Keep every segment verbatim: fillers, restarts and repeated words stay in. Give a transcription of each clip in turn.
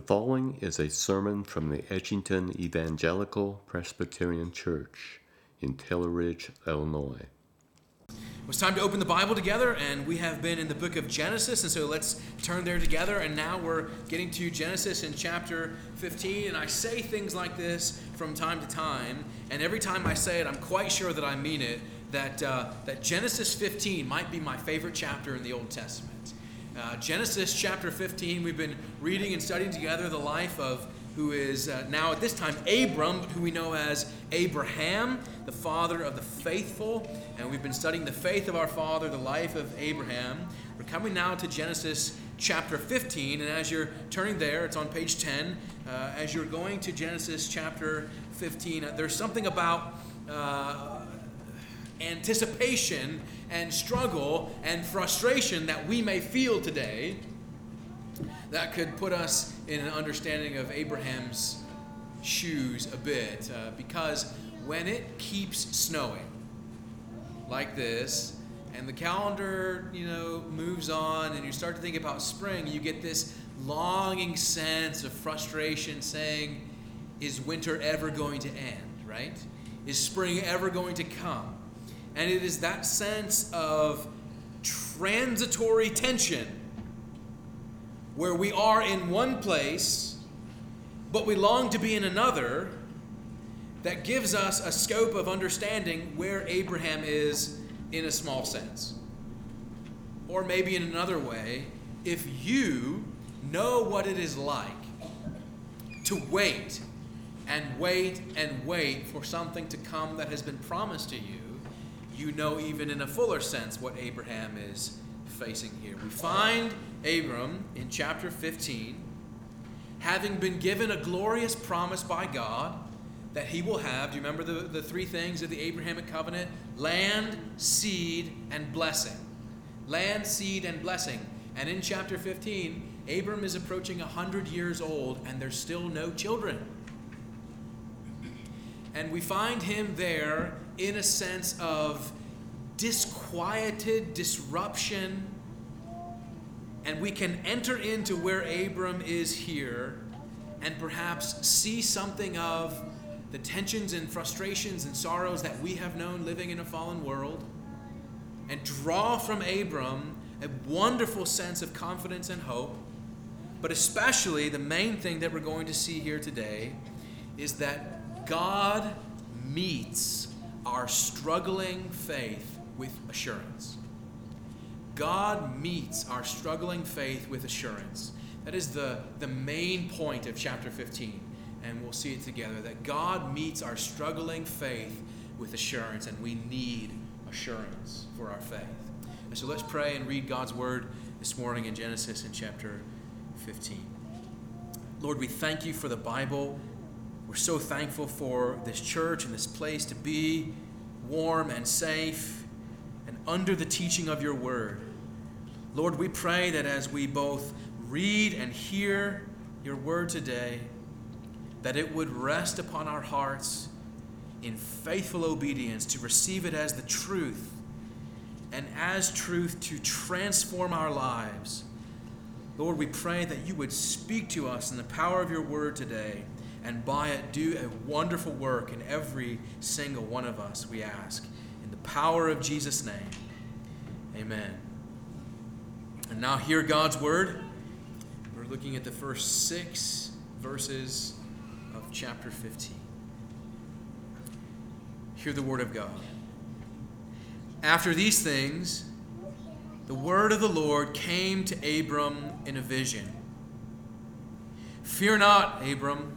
The following is a sermon from the Edgington Evangelical Presbyterian Church in Taylor Ridge, Illinois. It's time to open the Bible together, and we have been in the book of Genesis, and so let's turn there together, and now we're getting to Genesis in chapter fifteen, and I say things like this from time to time, and every time I say it, I'm quite sure that I mean it, that, uh, that Genesis fifteen might be my favorite chapter in the Old Testament. Uh, Genesis chapter fifteen, we've been reading and studying together the life of who is uh, now at this time Abram, who we know as Abraham, the father of the faithful. And we've been studying the faith of our father, the life of Abraham. We're coming now to Genesis chapter fifteen. And as you're turning there, it's on page ten. Uh, as you're going to Genesis chapter fifteen, uh, there's something about uh, anticipation and struggle and frustration that we may feel today that could put us in an understanding of Abraham's shoes a bit, uh, because when it keeps snowing like this, and the calendar, you know, moves on, and you start to think about spring, you get this longing sense of frustration saying, is winter ever going to end, right? Is spring ever going to come? And it is that sense of transitory tension where we are in one place, but we long to be in another, that gives us a scope of understanding where Abraham is in a small sense. Or maybe in another way, if you know what it is like to wait and wait and wait for something to come that has been promised to you, you know even in a fuller sense what Abraham is facing here. We find Abram in chapter fifteen, having been given a glorious promise by God that he will have, do you remember the, the three things of the Abrahamic covenant? Land, seed, and blessing. Land, seed, and blessing. And in chapter fifteen, Abram is approaching one hundred years old, and there's still no children. And we find him there in a sense of disquieted disruption. And we can enter into where Abram is here and perhaps see something of the tensions and frustrations and sorrows that we have known living in a fallen world, and draw from Abram a wonderful sense of confidence and hope. But especially the main thing that we're going to see here today is that God meets our struggling faith with assurance. God meets our struggling faith with assurance. That is the, the main point of chapter fifteen, and we'll see it together, that God meets our struggling faith with assurance, and we need assurance for our faith. And so let's pray and read God's word this morning in Genesis in chapter fifteen. Lord, we thank you for the Bible. We're so thankful for this church and this place to be warm and safe and under the teaching of your word. Lord, we pray that as we both read and hear your word today, that it would rest upon our hearts in faithful obedience to receive it as the truth, and as truth to transform our lives. Lord, we pray that you would speak to us in the power of your word today, and by it do a wonderful work in every single one of us, we ask. In the power of Jesus' name, amen. And now hear God's word. Looking at the first six verses of chapter fifteen. Hear the word of God. After these things, the word of the Lord came to Abram in a vision. Fear not, Abram.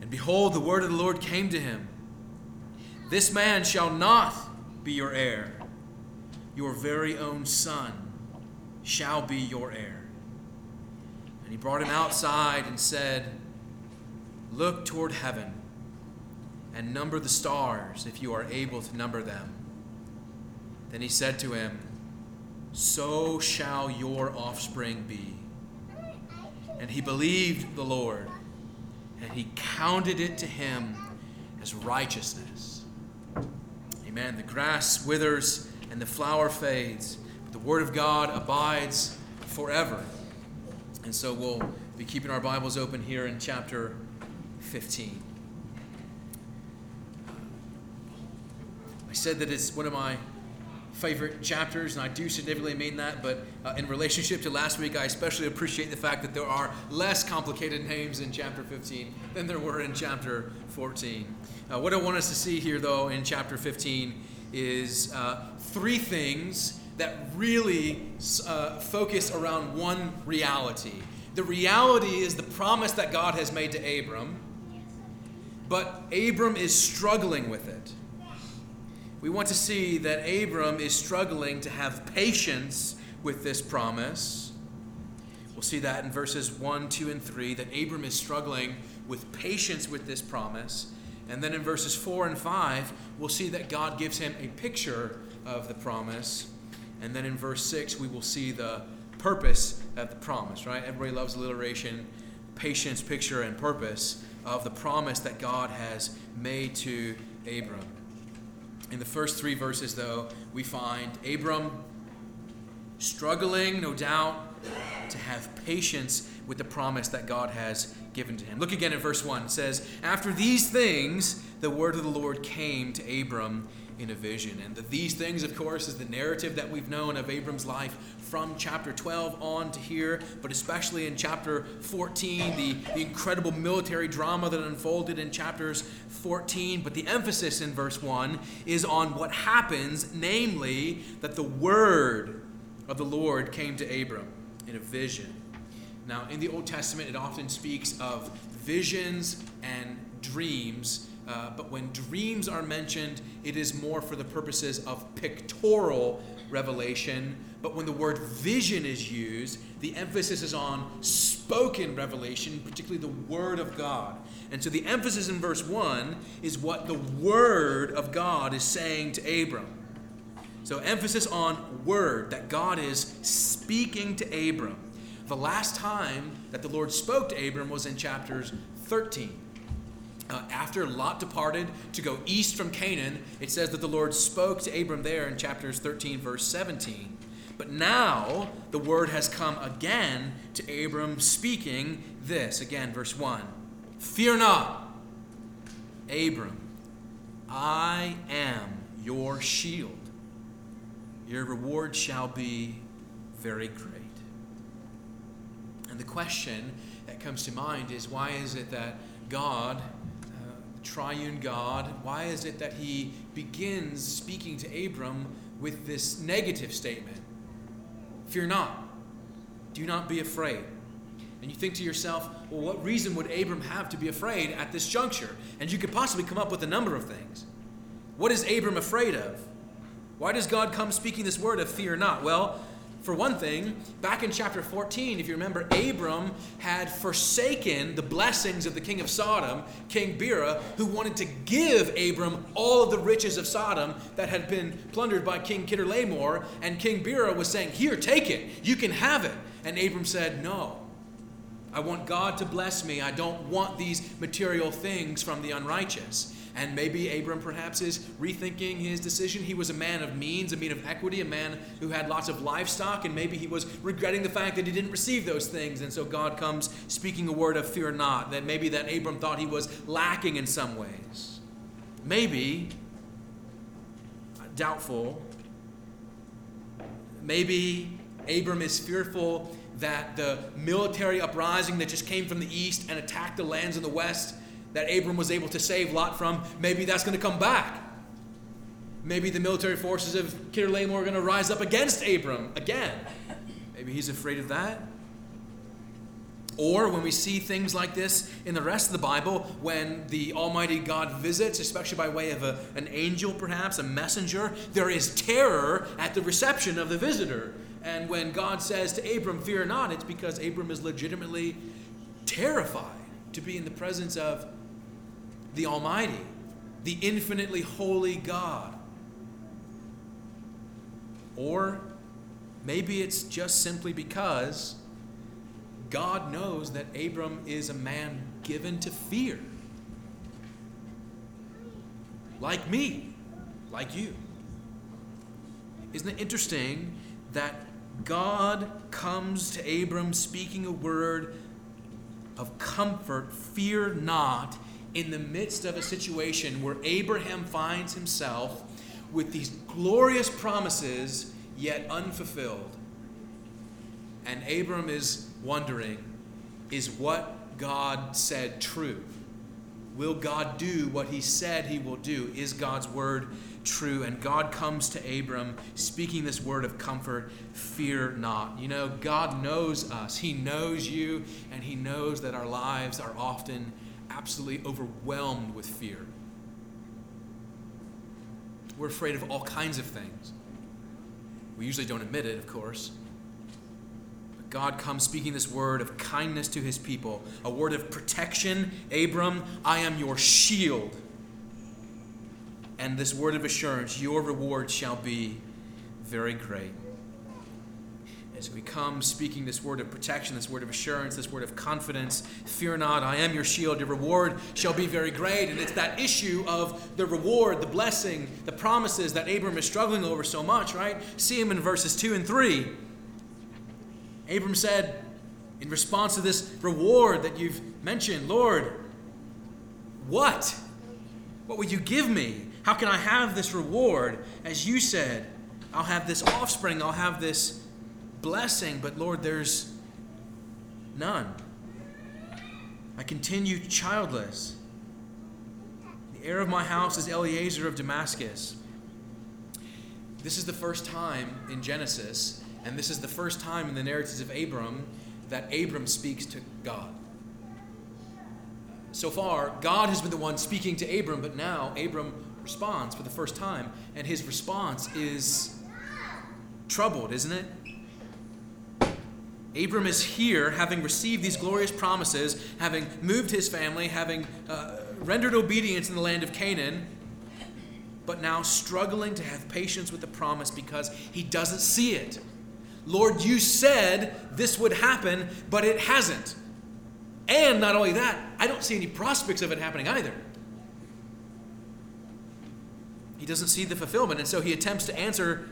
And behold, the word of the Lord came to him. This man shall not be your heir. Your very own son shall be your heir. he brought him outside and said, "Look toward heaven and number the stars, if you are able to number them." Then he said to him, "So shall your offspring be." And he believed the Lord, and he counted it to him as righteousness. Amen. The grass withers and the flower fades, but the word of God abides forever. And so we'll be keeping our Bibles open here in chapter fifteen. I said that it's one of my favorite chapters, and I do significantly mean that, but uh, in relationship to last week, I especially appreciate the fact that there are less complicated names in chapter fifteen than there were in chapter fourteen. Uh, what I want us to see here, though, in chapter fifteen is uh, three things that really uh, focus around one reality. The reality is the promise that God has made to Abram, but Abram is struggling with it. We want to see that Abram is struggling to have patience with this promise. We'll see that in verses one, two, and three, that Abram is struggling with patience with this promise. And then in verses four and five, we'll see that God gives him a picture of the promise. And then in verse six, we will see the purpose of the promise, right? Everybody loves alliteration, patience, picture, and purpose of the promise that God has made to Abram. In the first three verses, though, we find Abram struggling, no doubt, to have patience with the promise that God has given to him. Look again at verse one. It says, "After these things, the word of the Lord came to Abram in a vision." And the "these things," of course, is the narrative that we've known of Abram's life from chapter twelve on to here, but especially in chapter fourteen, the, the incredible military drama that unfolded in chapters fourteen. But the emphasis in verse one is on what happens, namely that the word of the Lord came to Abram in a vision. Now, in the Old Testament, it often speaks of visions and dreams. Uh, but when dreams are mentioned, it is more for the purposes of pictorial revelation. But when the word vision is used, the emphasis is on spoken revelation, particularly the word of God. And so the emphasis in verse one is what the word of God is saying to Abram. So emphasis on word, that God is speaking to Abram. The last time that the Lord spoke to Abram was in chapters thirteen. Uh, after Lot departed to go east from Canaan, it says that the Lord spoke to Abram there in chapters thirteen, verse seventeen. But now the word has come again to Abram, speaking this. Again, verse one. "Fear not, Abram, I am your shield. Your reward shall be very great." And the question that comes to mind is, why is it that God, triune God, why is it that he begins speaking to Abram with this negative statement? Fear not. Do not be afraid. And you think to yourself, well, what reason would Abram have to be afraid at this juncture? And you could possibly come up with a number of things. What is Abram afraid of? Why does God come speaking this word of fear not? Well, for one thing, back in chapter fourteen, if you remember, Abram had forsaken the blessings of the king of Sodom, King Bera, who wanted to give Abram all of the riches of Sodom that had been plundered by King Chedorlaomer. And King Bera was saying, "Here, take it. You can have it." And Abram said, "No. I want God to bless me. I don't want these material things from the unrighteous." And maybe Abram perhaps is rethinking his decision. He was a man of means, a man of equity, a man who had lots of livestock, and maybe he was regretting the fact that he didn't receive those things. And so God comes speaking a word of fear not, that maybe that Abram thought he was lacking in some ways. Maybe, doubtful, maybe Abram is fearful that the military uprising that just came from the east and attacked the lands of the west that Abram was able to save Lot from, maybe that's going to come back. Maybe the military forces of Chedorlaomer are going to rise up against Abram again. Maybe he's afraid of that. Or when we see things like this in the rest of the Bible, when the Almighty God visits, especially by way of a, an angel perhaps, a messenger, there is terror at the reception of the visitor. And when God says to Abram, fear not, it's because Abram is legitimately terrified to be in the presence of the Almighty, the infinitely holy God. Or maybe it's just simply because God knows that Abram is a man given to fear. Like me, like you. Isn't it interesting that God comes to Abram speaking a word of comfort, fear not, in the midst of a situation where Abraham finds himself with these glorious promises yet unfulfilled. And Abram is wondering, is what God said true? Will God do what he said he will do? Is God's word true? And God comes to Abram speaking this word of comfort, fear not. You know, God knows us. He knows you, and he knows that our lives are often absolutely overwhelmed with fear. We're afraid of all kinds of things. We usually don't admit it, of course. God comes speaking this word of kindness to his people, a word of protection. Abram, I am your shield. And this word of assurance, your reward shall be very great. As we come speaking this word of protection, this word of assurance, this word of confidence, fear not, I am your shield, your reward shall be very great. And it's that issue of the reward, the blessing, the promises that Abram is struggling over so much, right? See him in verses two and three. Abram said, in response to this reward that you've mentioned, Lord, what? What will you give me? How can I have this reward? As you said, I'll have this offspring, I'll have this blessing, but Lord, there's none. I continue childless. The heir of my house is Eliezer of Damascus. This is the first time in Genesis, and this is the first time in the narratives of Abram that Abram speaks to God. So far, God has been the one speaking to Abram, but now Abram responds for the first time. And his response is troubled, isn't it? Abram is here, having received these glorious promises, having moved his family, having uh, rendered obedience in the land of Canaan, but now struggling to have patience with the promise because he doesn't see it. Lord, you said this would happen, but it hasn't. And not only that, I don't see any prospects of it happening either. He doesn't see the fulfillment, and so he attempts to answer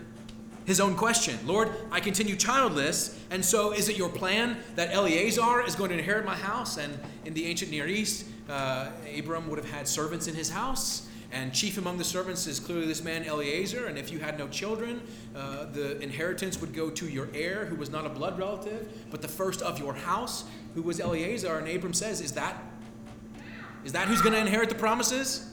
his own question. Lord, I continue childless, and so is it your plan that Eleazar is going to inherit my house? And in the ancient Near East, uh, Abram would have had servants in his house. And chief among the servants is clearly this man Eliezer, and if you had no children, uh, the inheritance would go to your heir, who was not a blood relative, but the first of your house, who was Eliezer. And Abram says, is that, is that who's going to inherit the promises?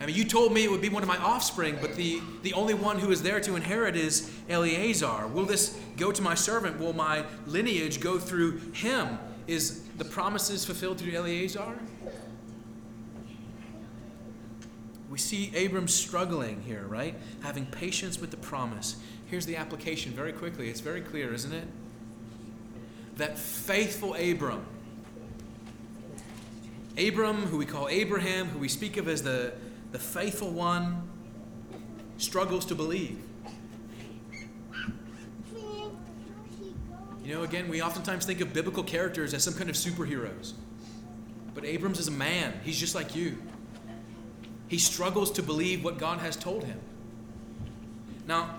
I mean, you told me it would be one of my offspring, but the, the only one who is there to inherit is Eliezer. Will this go to my servant? Will my lineage go through him? Is the promises fulfilled through Eliezer? We see Abram struggling here, right? Having patience with the promise. Here's the application very quickly. It's very clear, isn't it? That faithful Abram, Abram, who we call Abraham, who we speak of as the, the faithful one, struggles to believe. You know, again, we oftentimes think of biblical characters as some kind of superheroes. But Abram's is a man. He's just like you. He struggles to believe what God has told him. Now,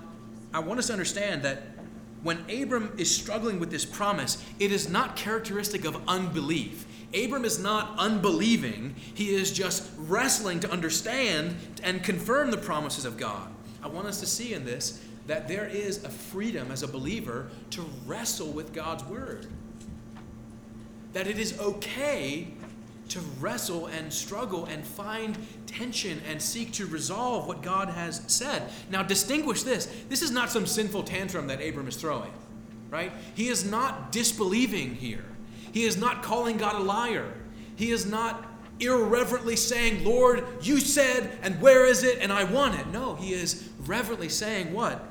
I want us to understand that when Abram is struggling with this promise, it is not characteristic of unbelief. Abram is not unbelieving. He is just wrestling to understand and confirm the promises of God. I want us to see in this that there is a freedom as a believer to wrestle with God's word. That it is okay to wrestle and struggle and find tension and seek to resolve what God has said. Now, distinguish this. This is not some sinful tantrum that Abram is throwing, right? He is not disbelieving here. He is not calling God a liar. He is not irreverently saying, Lord, you said, and where is it, and I want it. No, he is reverently saying what?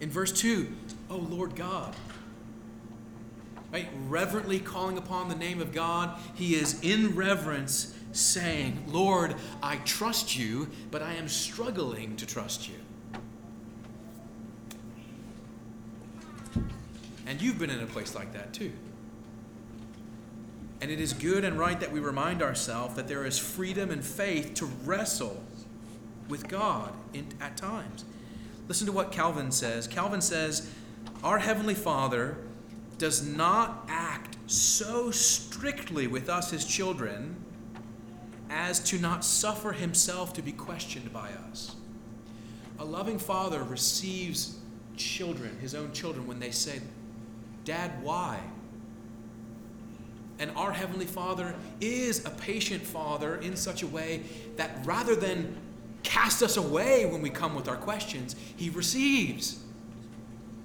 In verse two, oh Lord God. Right? Reverently calling upon the name of God. He is in reverence saying, Lord, I trust you, but I am struggling to trust you. And you've been in a place like that too. And it is good and right that we remind ourselves that there is freedom and faith to wrestle with God in, at times. Listen to what Calvin says. Calvin says, our Heavenly Father does not act so strictly with us, his children, as to not suffer himself to be questioned by us. A loving father receives children, his own children, when they say, Dad, why? And our Heavenly Father is a patient Father in such a way that rather than cast us away when we come with our questions, He receives.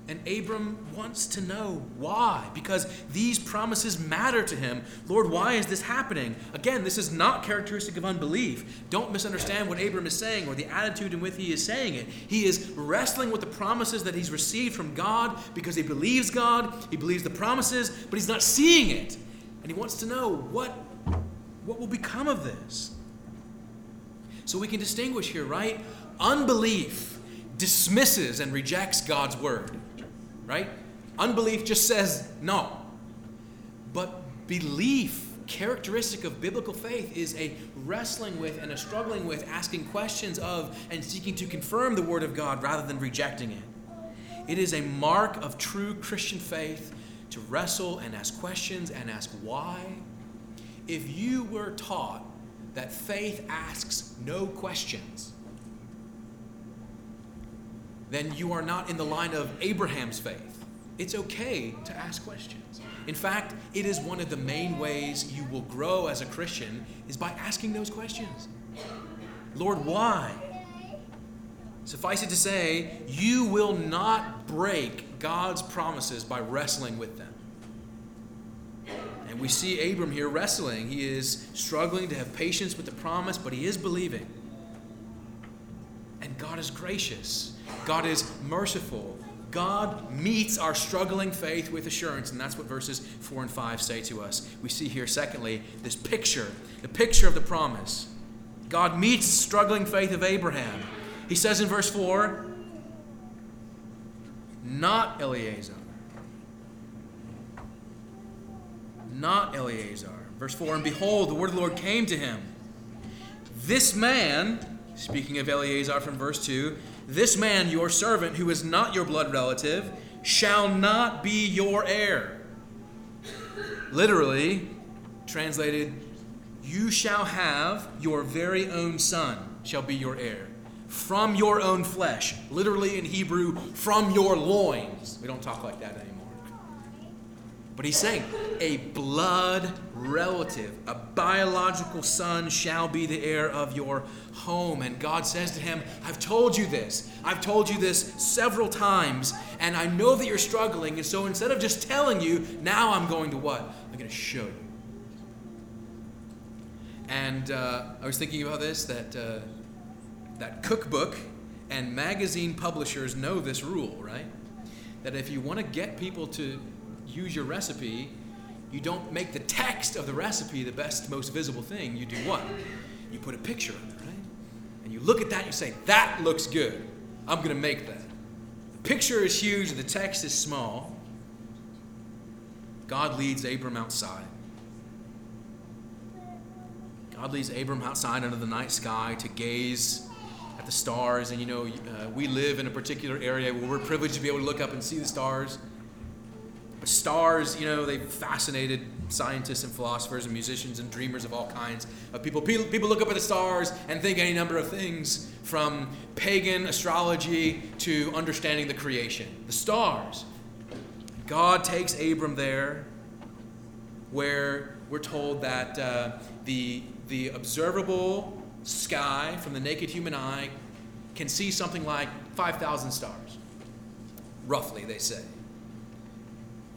And Abram wants to know why, because these promises matter to him. Lord, why is this happening? Again, this is not characteristic of unbelief. Don't misunderstand what Abram is saying or the attitude in which he is saying it. He is wrestling with the promises that he's received from God because he believes God, he believes the promises, but he's not seeing it. And he wants to know what, what will become of this. So we can distinguish here, right? Unbelief dismisses and rejects God's word, right? Unbelief just says no. But belief, characteristic of biblical faith, is a wrestling with and a struggling with, asking questions of and seeking to confirm the word of God rather than rejecting it. It is a mark of true Christian faith to wrestle and ask questions and ask why. If you were taught that faith asks no questions, then you are not in the line of Abraham's faith. It's okay to ask questions. In fact, it is one of the main ways you will grow as a Christian is by asking those questions. Lord, why? Suffice it to say, you will not break God's promises by wrestling with them. And we see Abram here wrestling. He is struggling to have patience with the promise, but he is believing. And God is gracious. God is merciful. God meets our struggling faith with assurance, and that's what verses four and five say to us. We see here, secondly, this picture, the picture of the promise. God meets the struggling faith of Abraham. He says in verse four, not Eliezer. Not Eliezer. Verse four, and behold, the word of the Lord came to him. This man, speaking of Eliezer from verse two, this man, your servant, who is not your blood relative, shall not be your heir. Literally, translated, you shall have your very own son shall be your heir. From your own flesh. Literally in Hebrew, from your loins. We don't talk like that anymore. But he's saying, a blood relative, a biological son shall be the heir of your home. And God says to him, I've told you this. I've told you this several times. And I know that you're struggling. And so instead of just telling you, now I'm going to what? I'm going to show you. And uh, I was thinking about this, that... Uh, That cookbook and magazine publishers know this rule, right? That if you want to get people to use your recipe, you don't make the text of the recipe the best, most visible thing. You do what? You put a picture of it, right? And you look at that and you say, that looks good. I'm going to make that. The picture is huge. The text is small. God leads Abram outside. God leads Abram outside under the night sky to gaze the stars. And you know, uh, we live in a particular area where we're privileged to be able to look up and see the stars. But stars, you know, they've fascinated scientists and philosophers and musicians and dreamers of all kinds of people. People, people look up at the stars and think any number of things, from pagan astrology to understanding the creation. The stars. God takes Abram there, where we're told that uh, the the observable sky from the naked human eye can see something like five thousand stars, roughly, they say.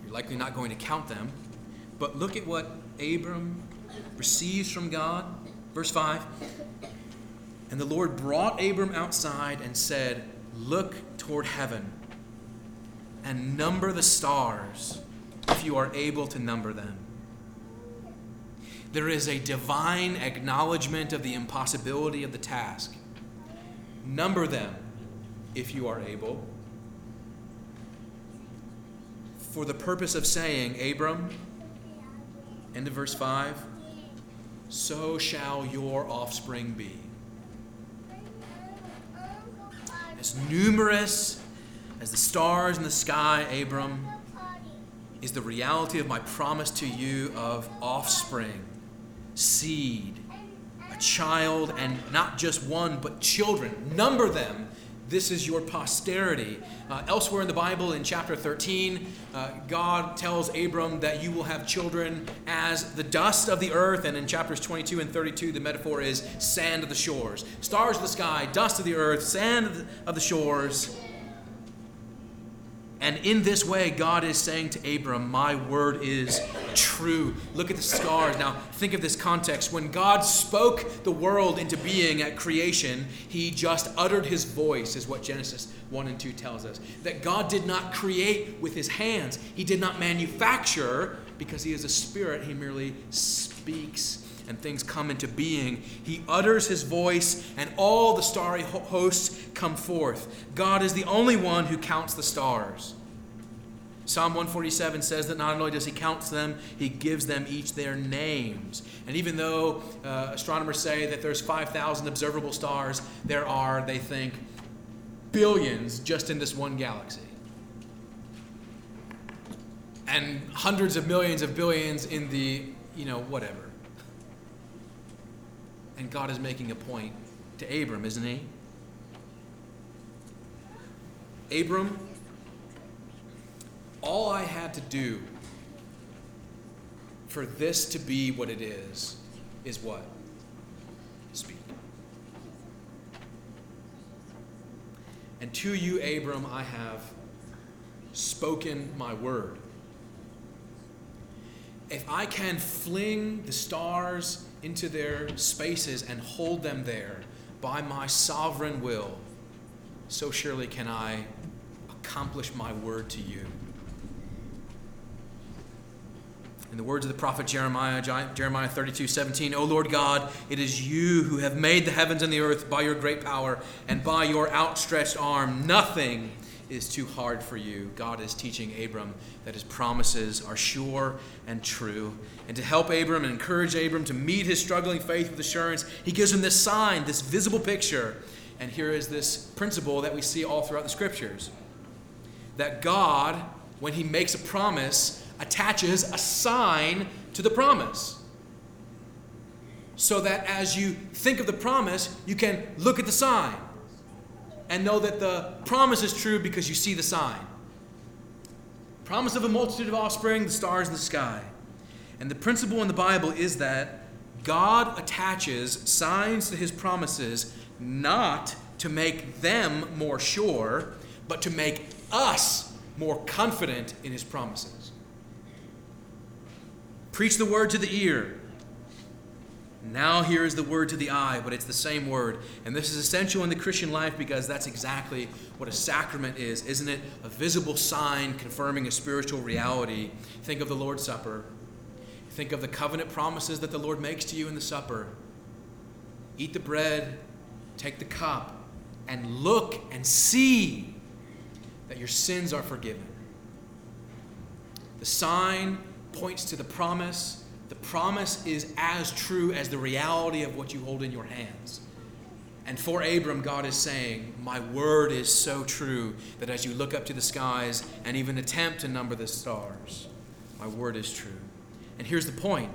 You're likely not going to count them, but look at what Abram receives from God. Verse five, and the Lord brought Abram outside and said, look toward heaven and number the stars if you are able to number them. There is a divine acknowledgement of the impossibility of the task. Number them if you are able. For the purpose of saying, Abram, end of verse five, so shall your offspring be. As numerous as the stars in the sky, Abram, is the reality of my promise to you of offspring, seed, a child, and not just one, but children. Number them. This is your posterity. Uh, elsewhere in the Bible, in chapter thirteen, uh, God tells Abram that you will have children as the dust of the earth. And in chapters twenty-two and thirty-two, the metaphor is sand of the shores. Stars of the sky, dust of the earth, sand of the shores. And in this way, God is saying to Abram, my word is true. Look at the stars. Now, think of this context. When God spoke the world into being at creation, he just uttered his voice, is what Genesis one and two tells us. That God did not create with his hands. He did not manufacture, because he is a spirit. He merely speaks and things come into being. He utters his voice, and all the starry hosts come forth. God is the only one who counts the stars. Psalm one forty-seven says that not only does he count them, he gives them each their names. And even though uh, astronomers say that there's five thousand observable stars, there are, they think, billions just in this one galaxy. And hundreds of millions of billions in the, you know, whatever. And God is making a point to Abram, isn't he? Abram, all I had to do for this to be what it is, is what? Speak. And to you, Abram, I have spoken my word. If I can fling the stars into their spaces and hold them there by my sovereign will, so surely can I accomplish my word to you. In the words of the prophet Jeremiah, Jeremiah thirty-two seventeen, O Lord God, it is you who have made the heavens and the earth by your great power and by your outstretched arm. Nothing is too hard for you. God is teaching Abram that his promises are sure and true. And to help Abram and encourage Abram to meet his struggling faith with assurance, he gives him this sign, this visible picture. And here is this principle that we see all throughout the scriptures, that God, when he makes a promise, attaches a sign to the promise, so that as you think of the promise, you can look at the sign and know that the promise is true because you see the sign. Promise of a multitude of offspring, the stars in the sky. And the principle in the Bible is that God attaches signs to his promises not to make them more sure, but to make us more confident in his promises. Preach the word to the ear. Now here is the word to the eye, but it's the same word. And this is essential in the Christian life because that's exactly what a sacrament is, isn't it? A visible sign confirming a spiritual reality. Think of the Lord's Supper. Think of the covenant promises that the Lord makes to you in the supper. Eat the bread, take the cup, and look and see that your sins are forgiven. The sign points to the promise. The promise is as true as the reality of what you hold in your hands. And for Abram, God is saying, my word is so true that as you look up to the skies and even attempt to number the stars, my word is true. And here's the point.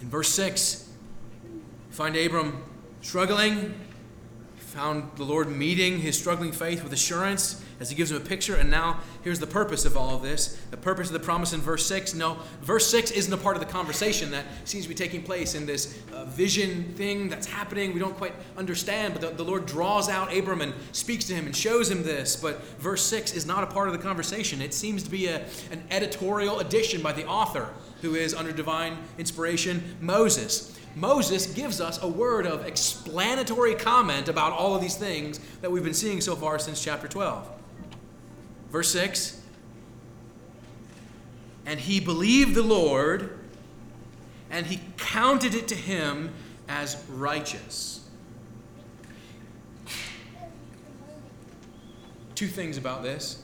In verse six, you find Abram struggling. You found the Lord meeting his struggling faith with assurance as he gives him a picture. And now here's the purpose of all of this. The purpose of the promise in verse six. No, verse six isn't a part of the conversation that seems to be taking place in this uh, vision thing that's happening. We don't quite understand, but the, the Lord draws out Abram and speaks to him and shows him this. But verse six is not a part of the conversation. It seems to be a, an editorial addition by the author, who is under divine inspiration, Moses. Moses gives us a word of explanatory comment about all of these things that we've been seeing so far since chapter twelve. Verse six. And he believed the Lord, and he counted it to him as righteous. Two things about this.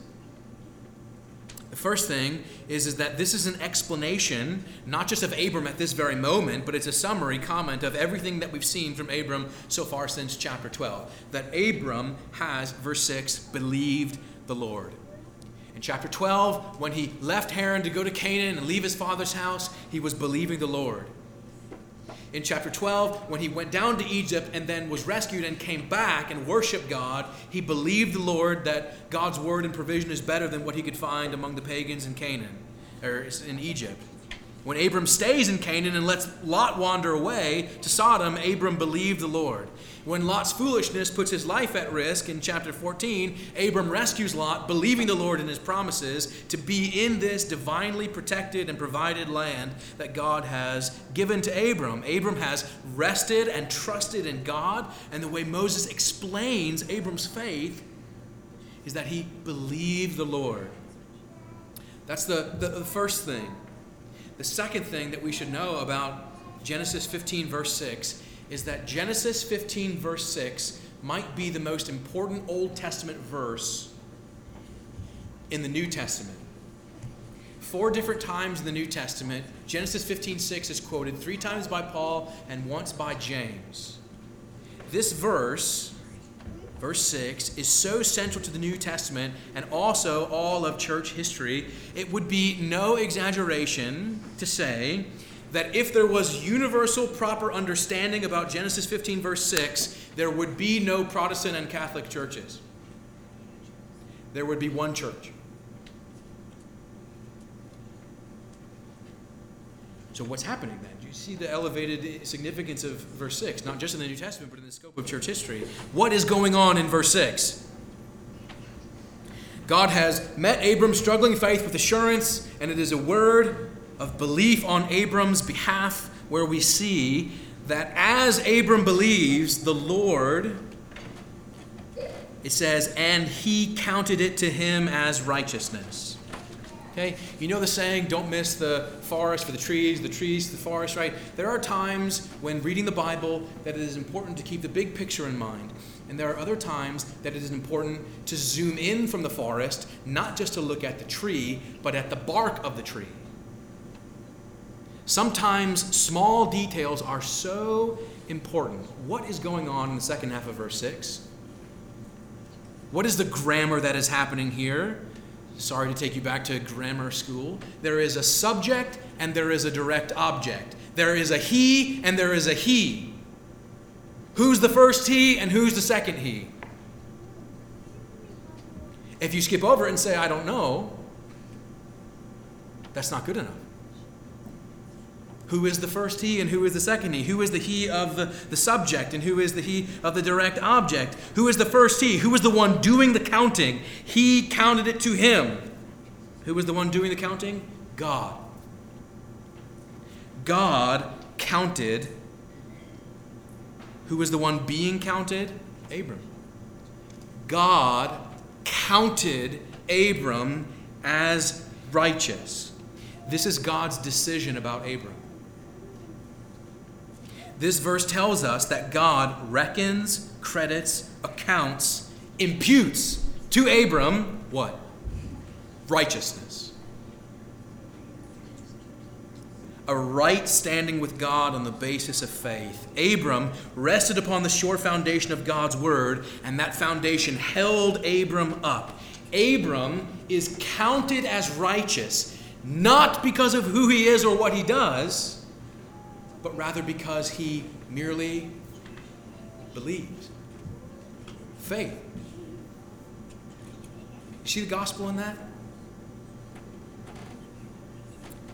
The first thing is, is that this is an explanation, not just of Abram at this very moment, but it's a summary comment of everything that we've seen from Abram so far since chapter twelve. That Abram has, verse six, believed the Lord. In chapter twelve, when he left Haran to go to Canaan and leave his father's house, he was believing the Lord. In chapter twelve, when he went down to Egypt and then was rescued and came back and worshiped God, he believed the Lord that God's word and provision is better than what he could find among the pagans in Canaan, or in Egypt. When Abram stays in Canaan and lets Lot wander away to Sodom, Abram believed the Lord. When Lot's foolishness puts his life at risk in chapter fourteen, Abram rescues Lot, believing the Lord and his promises to be in this divinely protected and provided land that God has given to Abram. Abram has rested and trusted in God, and the way Moses explains Abram's faith is that he believed the Lord. That's the, the, the first thing. The second thing that we should know about Genesis fifteen, verse six, is that Genesis fifteen, verse six might be the most important Old Testament verse in the New Testament. Four different times in the New Testament, Genesis fifteen, six is quoted three times by Paul and once by James. This verse, verse six, is so central to the New Testament and also all of church history, it would be no exaggeration to say that if there was universal proper understanding about Genesis fifteen, verse six, there would be no Protestant and Catholic churches. There would be one church. So what's happening then? Do you see the elevated significance of verse six, not just in the New Testament, but in the scope of church history? What is going on in verse six? God has met Abram's struggling faith with assurance, and it is a word of belief on Abram's behalf, where we see that as Abram believes the Lord, it says, and he counted it to him as righteousness. Okay, you know the saying, don't miss the forest for the trees, the trees for the forest, right? There are times when reading the Bible that it is important to keep the big picture in mind. And there are other times that it is important to zoom in from the forest, not just to look at the tree, but at the bark of the tree. Sometimes small details are so important. What is going on in the second half of verse six? What is the grammar that is happening here? Sorry to take you back to grammar school. There is a subject and there is a direct object. There is a he and there is a he. Who's the first he and who's the second he? If you skip over it and say, I don't know, that's not good enough. Who is the first he and who is the second he? Who is the he of the, the subject and who is the he of the direct object? Who is the first he? Who is the one doing the counting? He counted it to him. Who was the one doing the counting? God. God counted. Who was the one being counted? Abram. God counted Abram as righteous. This is God's decision about Abram. This verse tells us that God reckons, credits, accounts, imputes to Abram what? Righteousness. A right standing with God on the basis of faith. Abram rested upon the sure foundation of God's word, and that foundation held Abram up. Abram is counted as righteous, not because of who he is or what he does, but rather because he merely believes. Faith. You see the gospel in that?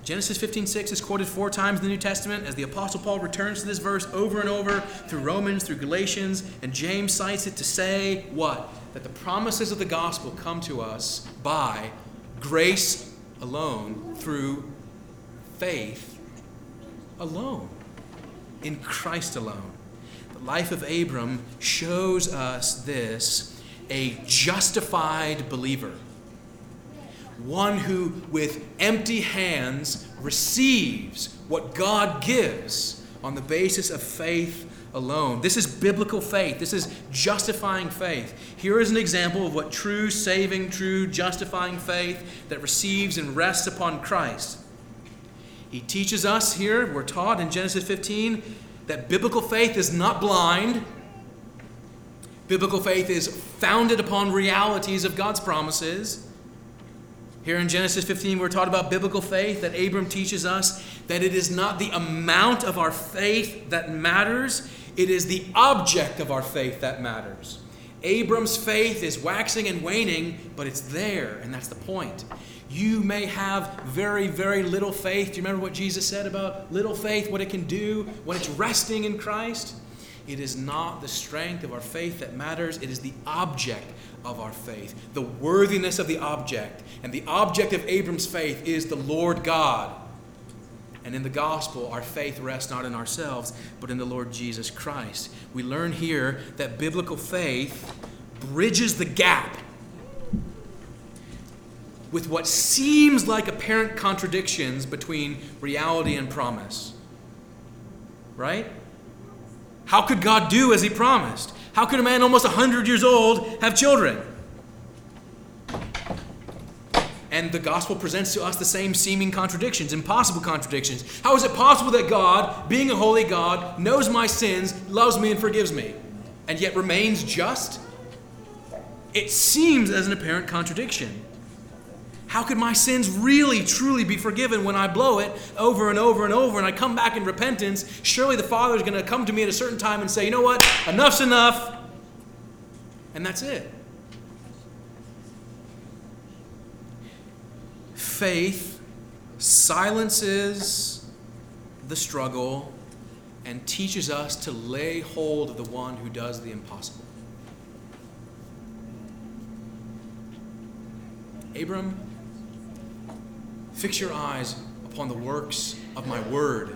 Genesis fifteen six is quoted four times in the New Testament as the Apostle Paul returns to this verse over and over through Romans, through Galatians, and James cites it to say what? That the promises of the gospel come to us by grace alone, through faith alone, in Christ alone. The life of Abram shows us this, a justified believer. one who with empty hands receives what God gives on the basis of faith alone. This is biblical faith. This is justifying faith. Here is an example of what true saving, true justifying faith that receives and rests upon Christ. He teaches us here, we're taught in Genesis fifteen, that biblical faith is not blind. Biblical faith is founded upon realities of God's promises. Here in Genesis fifteen, we're taught about biblical faith, that Abram teaches us that it is not the amount of our faith that matters, it is the object of our faith that matters. Abram's faith is waxing and waning, but it's there, and that's the point. You may have very, very little faith. Do you remember what Jesus said about little faith, what it can do when it's resting in Christ? It is not the strength of our faith that matters. It is the object of our faith, the worthiness of the object. And the object of Abram's faith is the Lord God. And in the gospel, our faith rests not in ourselves, but in the Lord Jesus Christ. We learn here that biblical faith bridges the gap with what seems like apparent contradictions between reality and promise. Right? How could God do as he promised? How could a man almost one hundred years old have children? And the gospel presents to us the same seeming contradictions, impossible contradictions. How is it possible that God, being a holy God, knows my sins, loves me, and forgives me, and yet remains just? It seems as an apparent contradiction. How could my sins really, truly be forgiven when I blow it over and over and over and I come back in repentance? Surely the Father is going to come to me at a certain time and say, you know what, enough's enough. And that's it. Faith silences the struggle and teaches us to lay hold of the one who does the impossible. Abram, fix your eyes upon the works of my word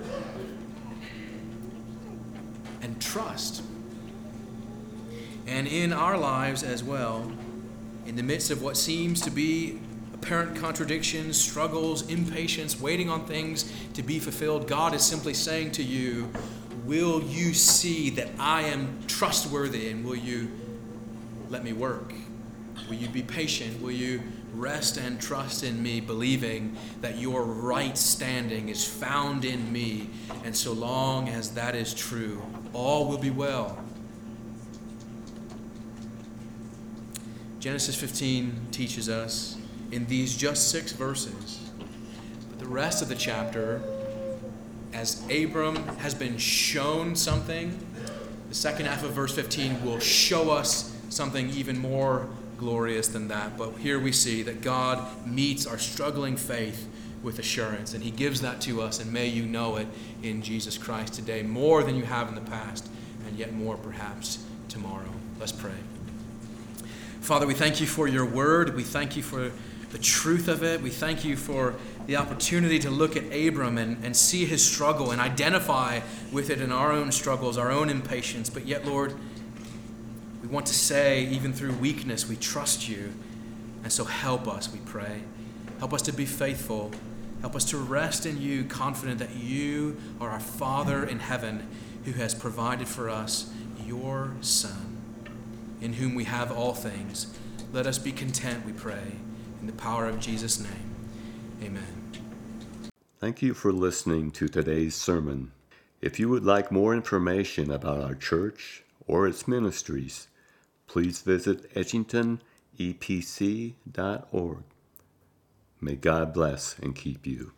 and trust. And in our lives as well, in the midst of what seems to be apparent contradictions, struggles, impatience, waiting on things to be fulfilled, God is simply saying to you, will you see that I am trustworthy, and will you let me work? Will you be patient? Will you rest and trust in me, believing that your right standing is found in me? And so long as that is true, all will be well. Genesis fifteen teaches us in these just six verses, but the rest of the chapter, as Abram has been shown something, the second half of verse fifteen will show us something even more glorious than that. But here we see that God meets our struggling faith with assurance, and he gives that to us, and may you know it in Jesus Christ today more than you have in the past, and yet more perhaps tomorrow. Let's pray. Father, we thank you for your word. We thank you for the truth of it. We thank you for the opportunity to look at Abram and, and see his struggle and identify with it in our own struggles, our own impatience. But yet, Lord, we want to say, even through weakness, we trust you. And so help us, we pray. Help us to be faithful. Help us to rest in you, confident that you are our Father in heaven, who has provided for us your Son, in whom we have all things. Let us be content, we pray, in the power of Jesus' name. Amen. Thank you for listening to today's sermon. If you would like more information about our church or its ministries, please visit edgington e p c dot org. May God bless and keep you.